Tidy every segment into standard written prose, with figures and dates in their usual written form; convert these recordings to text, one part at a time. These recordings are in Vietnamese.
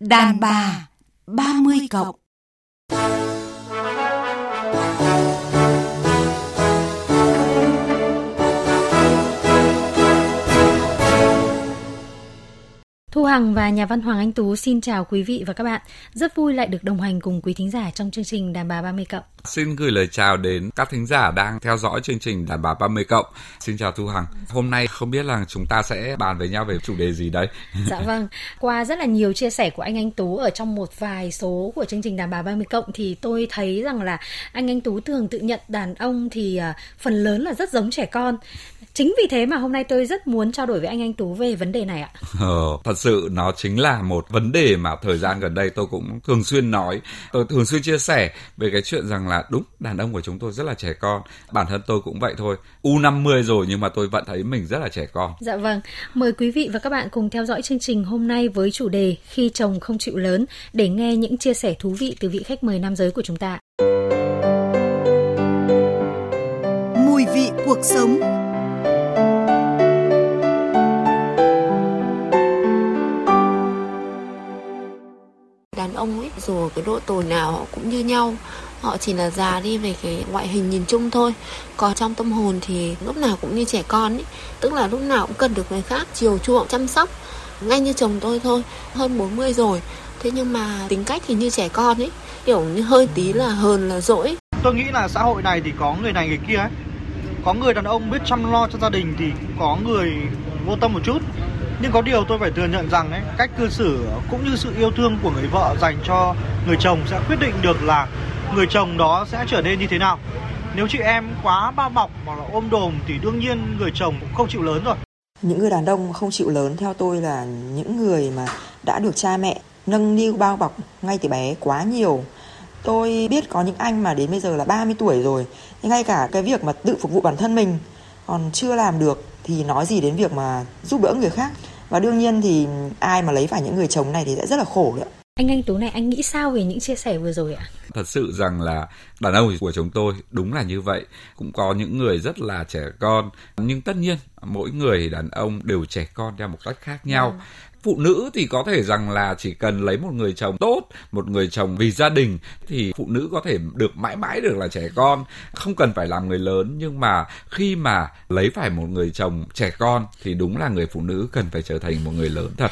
Đàn bà 30 cộng. Thu Hằng và nhà văn Hoàng Anh Tú xin chào quý vị và các bạn. Rất vui lại được đồng hành cùng quý thính giả trong chương trình Đàn bà 30 cộng. Xin gửi lời chào đến các thính giả đang theo dõi chương trình Đàn bà 30 cộng. Xin chào Thu Hằng. Hôm nay không biết là chúng ta sẽ bàn với nhau về chủ đề gì đấy. Dạ vâng. Qua rất là nhiều chia sẻ của anh Tú ở trong một vài số của chương trình Đàn bà 30 cộng thì tôi thấy rằng là anh Tú thường tự nhận đàn ông thì phần lớn là rất giống trẻ con. Chính vì thế mà hôm nay tôi rất muốn trao đổi với anh Tú về vấn đề này ạ. Thật sự nó chính là một vấn đề mà thời gian gần đây tôi cũng thường xuyên nói. Tôi thường xuyên chia sẻ về cái chuyện rằng là đúng, đàn ông của chúng tôi rất là trẻ con. Bản thân tôi cũng vậy thôi. U50 rồi nhưng mà tôi vẫn thấy mình rất là trẻ con. Dạ vâng. Mời quý vị và các bạn cùng theo dõi chương trình hôm nay với chủ đề Khi chồng không chịu lớn để nghe những chia sẻ thú vị từ vị khách mời nam giới của chúng ta. Mùi vị cuộc sống. Đàn ông ấy, dù cái độ tuổi nào họ cũng như nhau, họ chỉ là già đi về cái ngoại hình nhìn chung thôi. Còn trong tâm hồn thì lúc nào cũng như trẻ con ấy, tức là lúc nào cũng cần được người khác chiều chuộng, chăm sóc. Ngay như chồng tôi thôi, hơn 40 rồi, thế nhưng mà tính cách thì như trẻ con ấy, kiểu như hơi tí là hờn là dỗi. Tôi nghĩ là xã hội này thì có người này người kia ấy. Có người đàn ông biết chăm lo cho gia đình thì có người vô tâm một chút. Nhưng có điều tôi phải thừa nhận rằng ấy, cách cư xử cũng như sự yêu thương của người vợ dành cho người chồng sẽ quyết định được là người chồng đó sẽ trở nên như thế nào. Nếu chị em quá bao bọc hoặc là ôm đồm thì đương nhiên người chồng cũng không chịu lớn rồi. Những người đàn ông không chịu lớn theo tôi là những người mà đã được cha mẹ nâng niu bao bọc ngay từ bé quá nhiều. Tôi biết có những anh mà đến bây giờ là 30 tuổi rồi, ngay cả cái việc mà tự phục vụ bản thân mình còn chưa làm được thì nói gì đến việc mà giúp đỡ người khác. Và đương nhiên thì ai mà lấy phải những người chồng này thì sẽ rất là khổ đấy. Anh Tú này, anh nghĩ sao về những chia sẻ vừa rồi ạ? Thật sự rằng là đàn ông của chúng tôi đúng là như vậy. Cũng có những người rất là trẻ con. Nhưng tất nhiên mỗi người đàn ông đều trẻ con theo một cách khác nhau. Phụ nữ thì có thể rằng là chỉ cần lấy một người chồng tốt, một người chồng vì gia đình thì phụ nữ có thể được mãi mãi được là trẻ con, không cần phải làm người lớn. Nhưng mà khi mà lấy phải một người chồng trẻ con thì đúng là người phụ nữ cần phải trở thành một người lớn thật.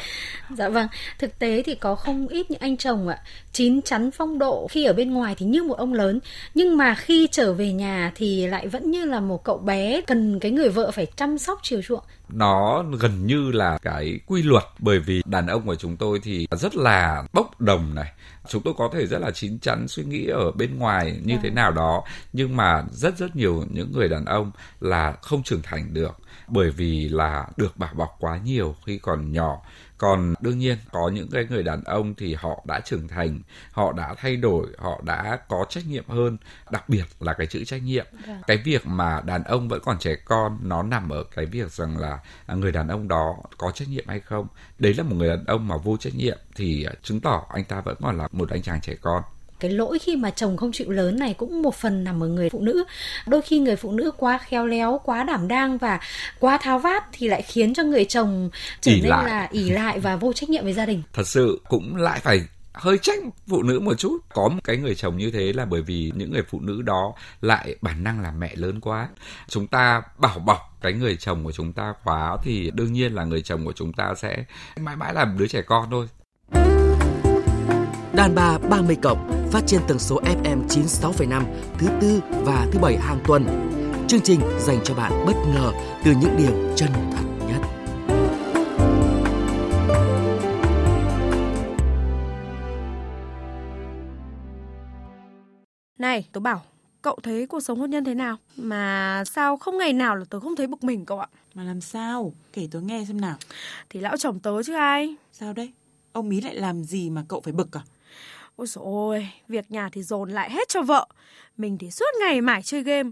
Dạ vâng, thực tế thì có không ít những anh chồng ạ, chín chắn phong độ khi ở bên ngoài thì như một ông lớn, nhưng mà khi trở về nhà thì lại vẫn như là một cậu bé cần cái người vợ phải chăm sóc chiều chuộng. Nó gần như là cái quy luật, bởi vì đàn ông của chúng tôi thì rất là bốc đồng này. Chúng tôi có thể rất là chín chắn suy nghĩ ở bên ngoài như thế nào đó, nhưng mà rất nhiều những người đàn ông là không trưởng thành được, bởi vì là được bảo bọc quá nhiều khi còn nhỏ. Còn đương nhiên có những cái người đàn ông thì họ đã trưởng thành, họ đã thay đổi, họ đã có trách nhiệm hơn, đặc biệt là cái chữ trách nhiệm. Cái việc mà đàn ông vẫn còn trẻ con nó nằm ở cái việc rằng là người đàn ông đó có trách nhiệm hay không. Đấy là một người đàn ông mà vô trách nhiệm thì chứng tỏ anh ta vẫn còn là một anh chàng trẻ con. Cái lỗi khi mà chồng không chịu lớn này cũng một phần nằm ở người phụ nữ. Đôi khi người phụ nữ quá khéo léo, quá đảm đang và quá tháo vát thì lại khiến cho người chồng trở nên là ỷ lại và vô trách nhiệm với gia đình. Thật sự cũng lại phải hơi trách phụ nữ một chút. Có một cái người chồng như thế là bởi vì những người phụ nữ đó lại bản năng làm mẹ lớn quá. Chúng ta bảo bọc cái người chồng của chúng ta quá thì đương nhiên là người chồng của chúng ta sẽ mãi mãi làm đứa trẻ con thôi. Đàn bà 30 cộng phát trên tần số FM 96.5 thứ Tư và thứ Bảy hàng tuần. Chương trình dành cho bạn bất ngờ từ những điều chân thật nhất. Này, tớ bảo, cậu thấy cuộc sống hôn nhân thế nào? Mà sao không ngày nào là tớ không thấy bực mình cậu ạ? Mà làm sao? Kể tớ nghe xem nào. Thì lão chồng tớ chứ ai. Sao đấy? Ông ý lại làm gì mà cậu phải bực à? Ôi dồi ôi, việc nhà thì dồn lại hết cho vợ. Mình thì suốt ngày mải chơi game.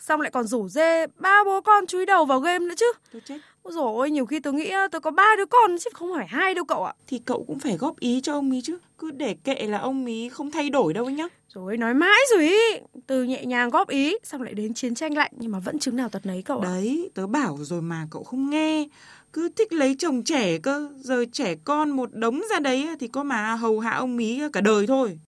Xong lại còn rủ dê ba bố con chúi đầu vào game nữa chứ. Tôi chết. Dồi ôi, nhiều khi tớ nghĩ tớ có 3 đứa con chứ không phải 2 đâu cậu ạ. Thì cậu cũng phải góp ý cho ông ý chứ. Cứ để kệ là ông ý không thay đổi đâu nhá. Rồi nói mãi rồi ý. Từ nhẹ nhàng góp ý xong lại đến chiến tranh lạnh. Nhưng mà vẫn chứng nào tật nấy cậu ạ. Đấy, tớ bảo rồi mà cậu không nghe. Cứ thích lấy chồng trẻ cơ. Giờ trẻ con một đống ra đấy thì có mà hầu hạ ông ý cả đời thôi.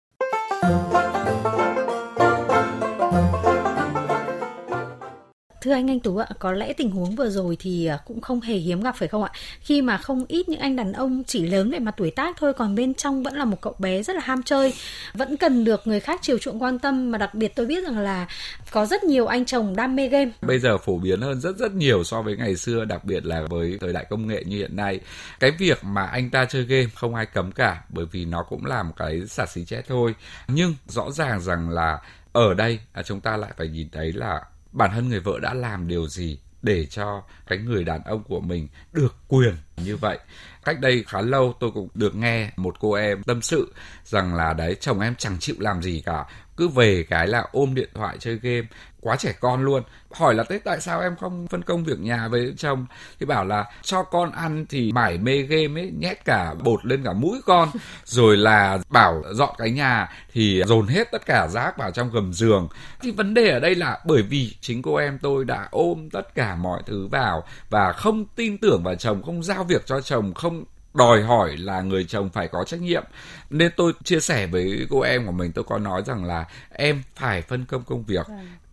Thưa anh Tú ạ, có lẽ tình huống vừa rồi thì cũng không hề hiếm gặp phải không ạ? Khi mà không ít những anh đàn ông chỉ lớn về mặt tuổi tác thôi, còn bên trong vẫn là một cậu bé rất là ham chơi, vẫn cần được người khác chiều chuộng quan tâm. Mà đặc biệt tôi biết rằng là có rất nhiều anh chồng đam mê game. Bây giờ phổ biến hơn rất nhiều so với ngày xưa, đặc biệt là với thời đại công nghệ như hiện nay. Cái việc mà anh ta chơi game không ai cấm cả, bởi vì nó cũng là một cái xả xí chết thôi. Nhưng rõ ràng rằng là ở đây chúng ta lại phải nhìn thấy là bản thân người vợ đã làm điều gì để cho cái người đàn ông của mình được quyền như vậy. Cách đây khá lâu tôi cũng được nghe một cô em tâm sự rằng là đấy, chồng em chẳng chịu làm gì cả, cứ về cái là ôm điện thoại chơi game, quá trẻ con luôn. Hỏi là thế tại sao em không phân công việc nhà với chồng, thì bảo là cho con ăn thì mải mê game ấy, nhét cả bột lên cả mũi con, rồi là bảo dọn cái nhà thì dồn hết tất cả rác vào trong gầm giường. Thì vấn đề ở đây là bởi vì chính cô em tôi đã ôm tất cả mọi thứ vào và không tin tưởng vào chồng, không giao việc cho chồng, không đòi hỏi là người chồng phải có trách nhiệm. Nên tôi chia sẻ với cô em của mình, tôi có nói rằng là em phải phân công công việc.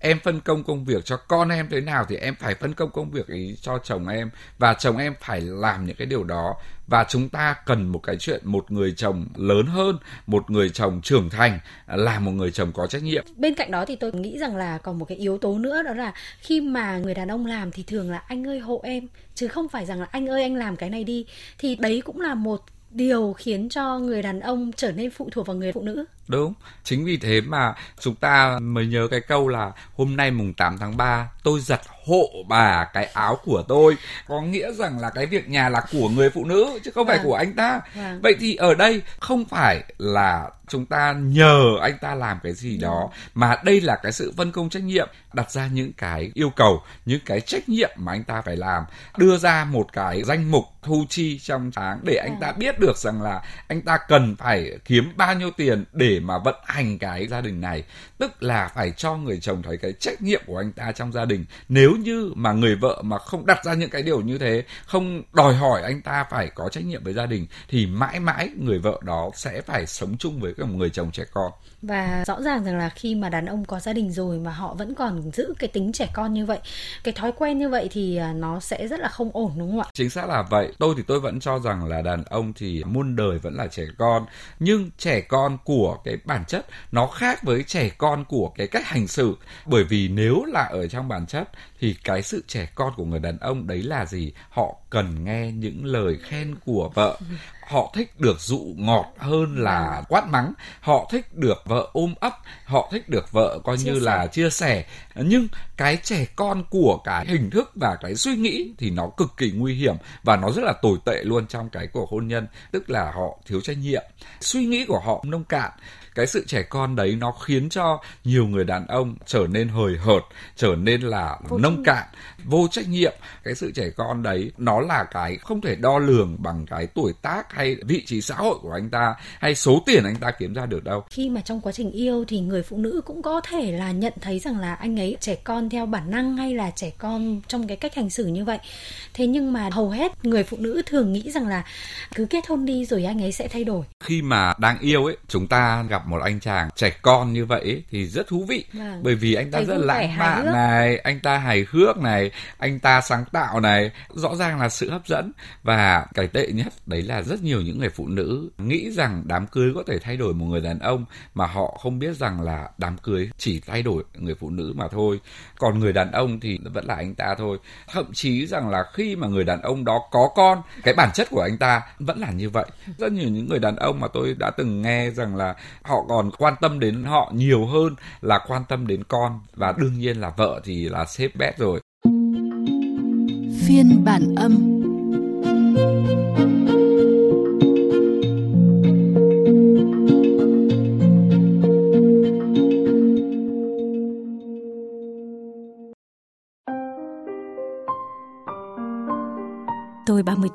Em phân công công việc cho con em thế nào thì em phải phân công công việc ấy cho chồng em. Và chồng em phải làm những cái điều đó. Và chúng ta cần một cái chuyện, một người chồng lớn hơn, một người chồng trưởng thành, là một người chồng có trách nhiệm. Bên cạnh đó thì tôi nghĩ rằng là còn một cái yếu tố nữa, đó là khi mà người đàn ông làm thì thường là anh ơi hộ em, chứ không phải rằng là anh ơi anh làm cái này đi. Thì đấy cũng là một điều khiến cho người đàn ông trở nên phụ thuộc vào người phụ nữ. Đúng, chính vì thế mà chúng ta mới nhớ cái câu là hôm nay mùng 8 tháng 3 tôi giặt hộ bà cái áo của tôi. Có nghĩa rằng là cái việc nhà là của người phụ nữ chứ không phải của anh ta. Vậy thì ở đây không phải là chúng ta nhờ anh ta làm cái gì đó, mà đây là cái sự phân công trách nhiệm, đặt ra những cái yêu cầu, những cái trách nhiệm mà anh ta phải làm, đưa ra một cái danh mục thu chi trong tháng để anh ta biết được rằng là anh ta cần phải kiếm bao nhiêu tiền để mà vận hành cái gia đình này. Tức là phải cho người chồng thấy cái trách nhiệm của anh ta trong gia đình. Nếu như mà người vợ mà không đặt ra những cái điều như thế, không đòi hỏi anh ta phải có trách nhiệm với gia đình, thì mãi mãi người vợ đó sẽ phải sống chung với một người chồng trẻ con. Và rõ ràng rằng là khi mà đàn ông có gia đình rồi mà họ vẫn còn giữ cái tính trẻ con như vậy, cái thói quen như vậy thì nó sẽ rất là không ổn, đúng không ạ? Chính xác là vậy. Tôi vẫn cho rằng là đàn ông thì muôn đời vẫn là trẻ con, nhưng trẻ con của cái bản chất nó khác với trẻ con của cái cách hành xử. Bởi vì nếu là ở trong bản chất thì cái sự trẻ con của người đàn ông đấy là gì? Họ cần nghe những lời khen của vợ. Họ thích được dụ ngọt hơn là quát mắng. Họ thích được vợ ôm ấp. Họ thích được vợ coi như là chia sẻ. Nhưng cái trẻ con của cái hình thức và cái suy nghĩ thì nó cực kỳ nguy hiểm và nó rất là tồi tệ luôn trong cái cuộc hôn nhân. Tức là họ thiếu trách nhiệm, suy nghĩ của họ nông cạn. Cái sự trẻ con đấy nó khiến cho nhiều người đàn ông trở nên hời hợt, trở nên là nông cạn, vô trách nhiệm. Cái sự trẻ con đấy nó là cái không thể đo lường bằng cái tuổi tác hay vị trí xã hội của anh ta hay số tiền anh ta kiếm ra được đâu. Khi mà trong quá trình yêu thì người phụ nữ cũng có thể là nhận thấy rằng là anh ấy trẻ con theo bản năng hay là trẻ con trong cái cách hành xử như vậy. Thế nhưng mà hầu hết người phụ nữ thường nghĩ rằng là cứ kết hôn đi rồi anh ấy sẽ thay đổi. Khi mà đang yêu ấy, chúng ta gặp một anh chàng trẻ con như vậy ấy, thì rất thú vị. Bởi vì anh ta rất lãng mạn này, anh ta hài hước này, anh ta sáng tạo này, rõ ràng là sự hấp dẫn. Và cái tệ nhất đấy là rất nhiều những người phụ nữ nghĩ rằng đám cưới có thể thay đổi một người đàn ông, mà họ không biết rằng là đám cưới chỉ thay đổi người phụ nữ mà thôi, còn người đàn ông thì vẫn là anh ta thôi. Thậm chí rằng là khi mà người đàn ông đó có con, cái bản chất của anh ta vẫn là như vậy. Rất nhiều những người đàn ông mà tôi đã từng nghe rằng là họ còn quan tâm đến họ nhiều hơn là quan tâm đến con. Và đương nhiên là vợ thì là xếp bét rồi. Phiên bản âm.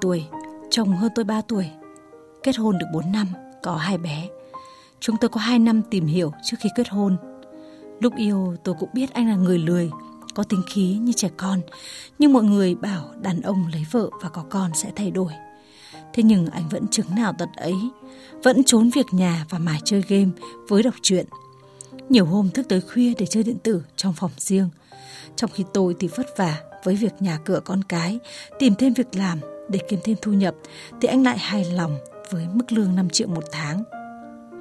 tuổi, chồng hơn tôi 3 tuổi. Kết hôn được 4 năm, có 2 bé. Chúng tôi có 2 năm tìm hiểu trước khi kết hôn. Lúc yêu tôi cũng biết anh là người lười, có tính khí như trẻ con. Nhưng mọi người bảo đàn ông lấy vợ và có con sẽ thay đổi. Thế nhưng anh vẫn chứng nào tật ấy, vẫn trốn việc nhà và mải chơi game với đọc truyện. Nhiều hôm thức tới khuya để chơi điện tử trong phòng riêng. Trong khi tôi thì vất vả với việc nhà cửa con cái, tìm thêm việc làm để kiếm thêm thu nhập, thì anh lại hài lòng với mức lương 5 triệu một tháng.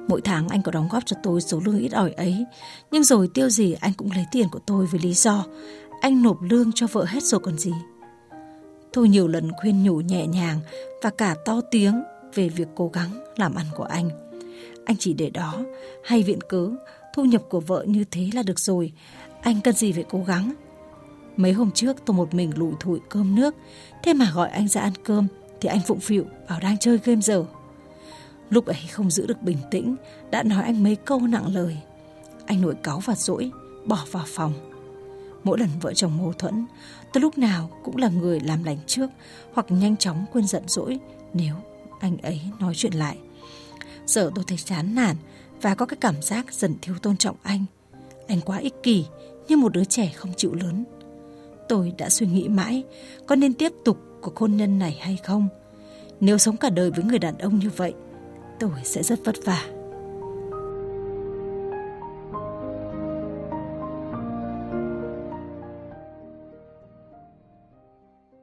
Mỗi tháng anh có đóng góp cho tôi số lương ít ỏi ấy, nhưng rồi tiêu gì anh cũng lấy tiền của tôi với lý do anh nộp lương cho vợ hết rồi còn gì. Tôi nhiều lần khuyên nhủ nhẹ nhàng và cả to tiếng về việc cố gắng làm ăn của anh. Anh chỉ để đó hay viện cớ thu nhập của vợ như thế là được rồi, anh cần gì phải cố gắng. Mấy hôm trước tôi một mình lủi thủi cơm nước, thế mà gọi anh ra ăn cơm thì anh phụng phịu bảo đang chơi game giờ. Lúc ấy không giữ được bình tĩnh, đã nói anh mấy câu nặng lời. Anh nổi cáu và dỗi, bỏ vào phòng. Mỗi lần vợ chồng mâu thuẫn, tôi lúc nào cũng là người làm lành trước hoặc nhanh chóng quên giận dỗi nếu anh ấy nói chuyện lại. Giờ tôi thấy chán nản và có cái cảm giác dần thiếu tôn trọng anh. Anh quá ích kỷ như một đứa trẻ không chịu lớn. Tôi đã suy nghĩ mãi, có nên tiếp tục cuộc hôn nhân này hay không? Nếu sống cả đời với người đàn ông như vậy, tôi sẽ rất vất vả.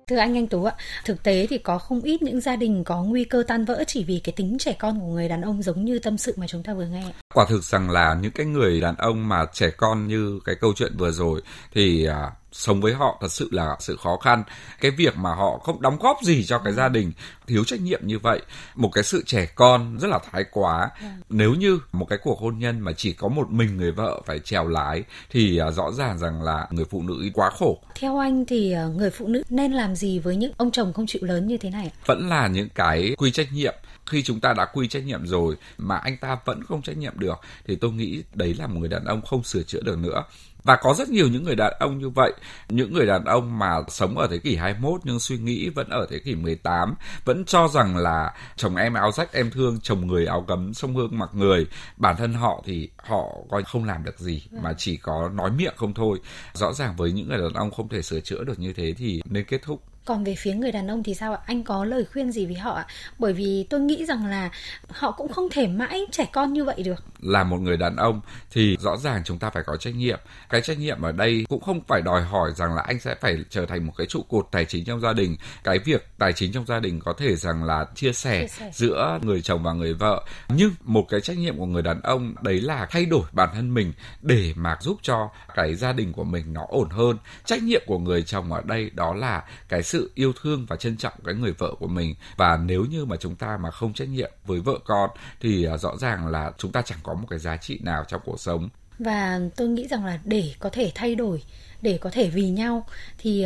Thưa anh Tú ạ, thực tế thì có không ít những gia đình có nguy cơ tan vỡ chỉ vì cái tính trẻ con của người đàn ông giống như tâm sự mà chúng ta vừa nghe. Quả thực rằng là những cái người đàn ông mà trẻ con như cái câu chuyện vừa rồi thì sống với họ thật sự là sự khó khăn. Cái việc mà họ không đóng góp gì cho cái gia đình, thiếu trách nhiệm như vậy, một cái sự trẻ con rất là thái quá. Nếu như một cái cuộc hôn nhân mà chỉ có một mình người vợ phải chèo lái thì rõ ràng rằng là người phụ nữ quá khổ. Theo anh thì người phụ nữ nên làm gì với những ông chồng không chịu lớn như thế này? Vẫn là những cái quy trách nhiệm. Khi chúng ta đã quy trách nhiệm rồi mà anh ta vẫn không trách nhiệm được thì tôi nghĩ đấy là một người đàn ông không sửa chữa được nữa. Và có rất nhiều những người đàn ông như vậy, những người đàn ông mà sống ở thế kỷ 21 nhưng suy nghĩ vẫn ở thế kỷ 18, vẫn cho rằng là chồng em áo rách em thương, chồng người áo gấm sông Hương mặc người. Bản thân họ thì họ coi không làm được gì mà chỉ có nói miệng không thôi. Rõ ràng với những người đàn ông không thể sửa chữa được như thế thì nên kết thúc. Còn về phía người đàn ông thì sao ạ? Anh có lời khuyên gì với họ ạ? Bởi vì tôi nghĩ rằng là họ cũng không thể mãi trẻ con như vậy được. Là một người đàn ông thì rõ ràng chúng ta phải có trách nhiệm. Cái trách nhiệm ở đây cũng không phải đòi hỏi rằng là anh sẽ phải trở thành một cái trụ cột tài chính trong gia đình. Cái việc tài chính trong gia đình có thể rằng là chia sẻ giữa người chồng và người vợ. Nhưng một cái trách nhiệm của người đàn ông đấy là thay đổi bản thân mình để mà giúp cho cái gia đình của mình nó ổn hơn. Trách nhiệm của người chồng ở đây đó là cái sự yêu thương và trân trọng cái người vợ của mình. Và nếu như mà chúng ta mà không trách nhiệm với vợ con thì rõ ràng là chúng ta chẳng có một cái giá trị nào trong cuộc sống. Và tôi nghĩ rằng là để có thể thay đổi, để có thể vì nhau thì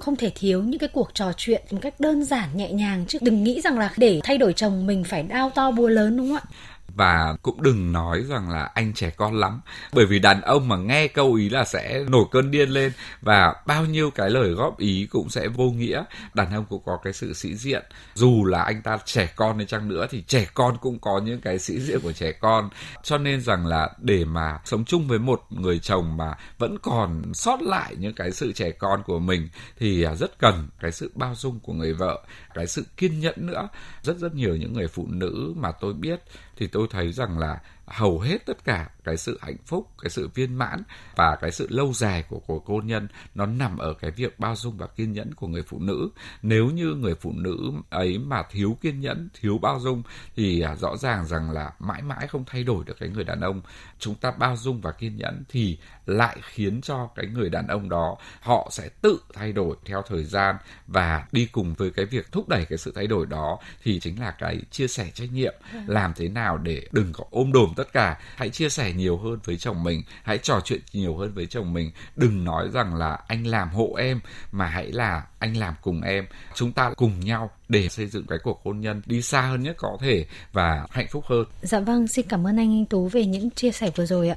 không thể thiếu những cái cuộc trò chuyện một cách đơn giản, nhẹ nhàng, chứ đừng nghĩ rằng là để thay đổi chồng mình phải đao to búa lớn, đúng không ạ? Và cũng đừng nói rằng là anh trẻ con lắm, bởi vì đàn ông mà nghe câu ý là sẽ nổi cơn điên lên và bao nhiêu cái lời góp ý cũng sẽ vô nghĩa. Đàn ông cũng có cái sự sĩ diện, dù là anh ta trẻ con hay chăng nữa thì trẻ con cũng có những cái sĩ diện của trẻ con. Cho nên rằng là để mà sống chung với một người chồng mà vẫn còn sót lại những cái sự trẻ con của mình thì rất cần cái sự bao dung của người vợ, cái sự kiên nhẫn nữa. Rất nhiều những người phụ nữ mà tôi biết thì tôi thấy rằng là hầu hết tất cả cái sự hạnh phúc, cái sự viên mãn và cái sự lâu dài của cuộc hôn nhân nó nằm ở cái việc bao dung và kiên nhẫn của người phụ nữ. Nếu như người phụ nữ ấy mà thiếu kiên nhẫn, thiếu bao dung thì rõ ràng rằng là mãi mãi không thay đổi được cái người đàn ông. Chúng ta bao dung và kiên nhẫn thì lại khiến cho cái người đàn ông đó họ sẽ tự thay đổi theo thời gian, và đi cùng với cái việc thúc đẩy cái sự thay đổi đó thì chính là cái chia sẻ trách nhiệm. Làm thế nào để đừng có ôm đồm tất cả, hãy chia sẻ nhiều hơn với chồng mình, hãy trò chuyện nhiều hơn với chồng mình. Đừng nói rằng là anh làm hộ em, mà hãy là anh làm cùng em. Chúng ta cùng nhau để xây dựng cái cuộc hôn nhân đi xa hơn nhất có thể và hạnh phúc hơn. Dạ vâng, xin cảm ơn anh Tú về những chia sẻ vừa rồi ạ.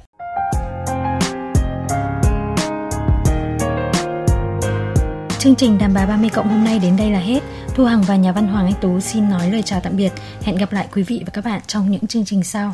Chương trình Đàn bà 30 cộng hôm nay đến đây là hết. Thu Hằng và nhà văn Hoàng Anh Tú xin nói lời chào tạm biệt. Hẹn gặp lại quý vị và các bạn trong những chương trình sau.